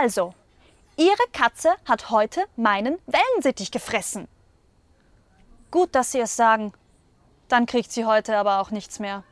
Also, Ihre Katze hat heute meinen Wellensittich gefressen. Gut, dass Sie es sagen. Dann kriegt sie heute aber auch nichts mehr.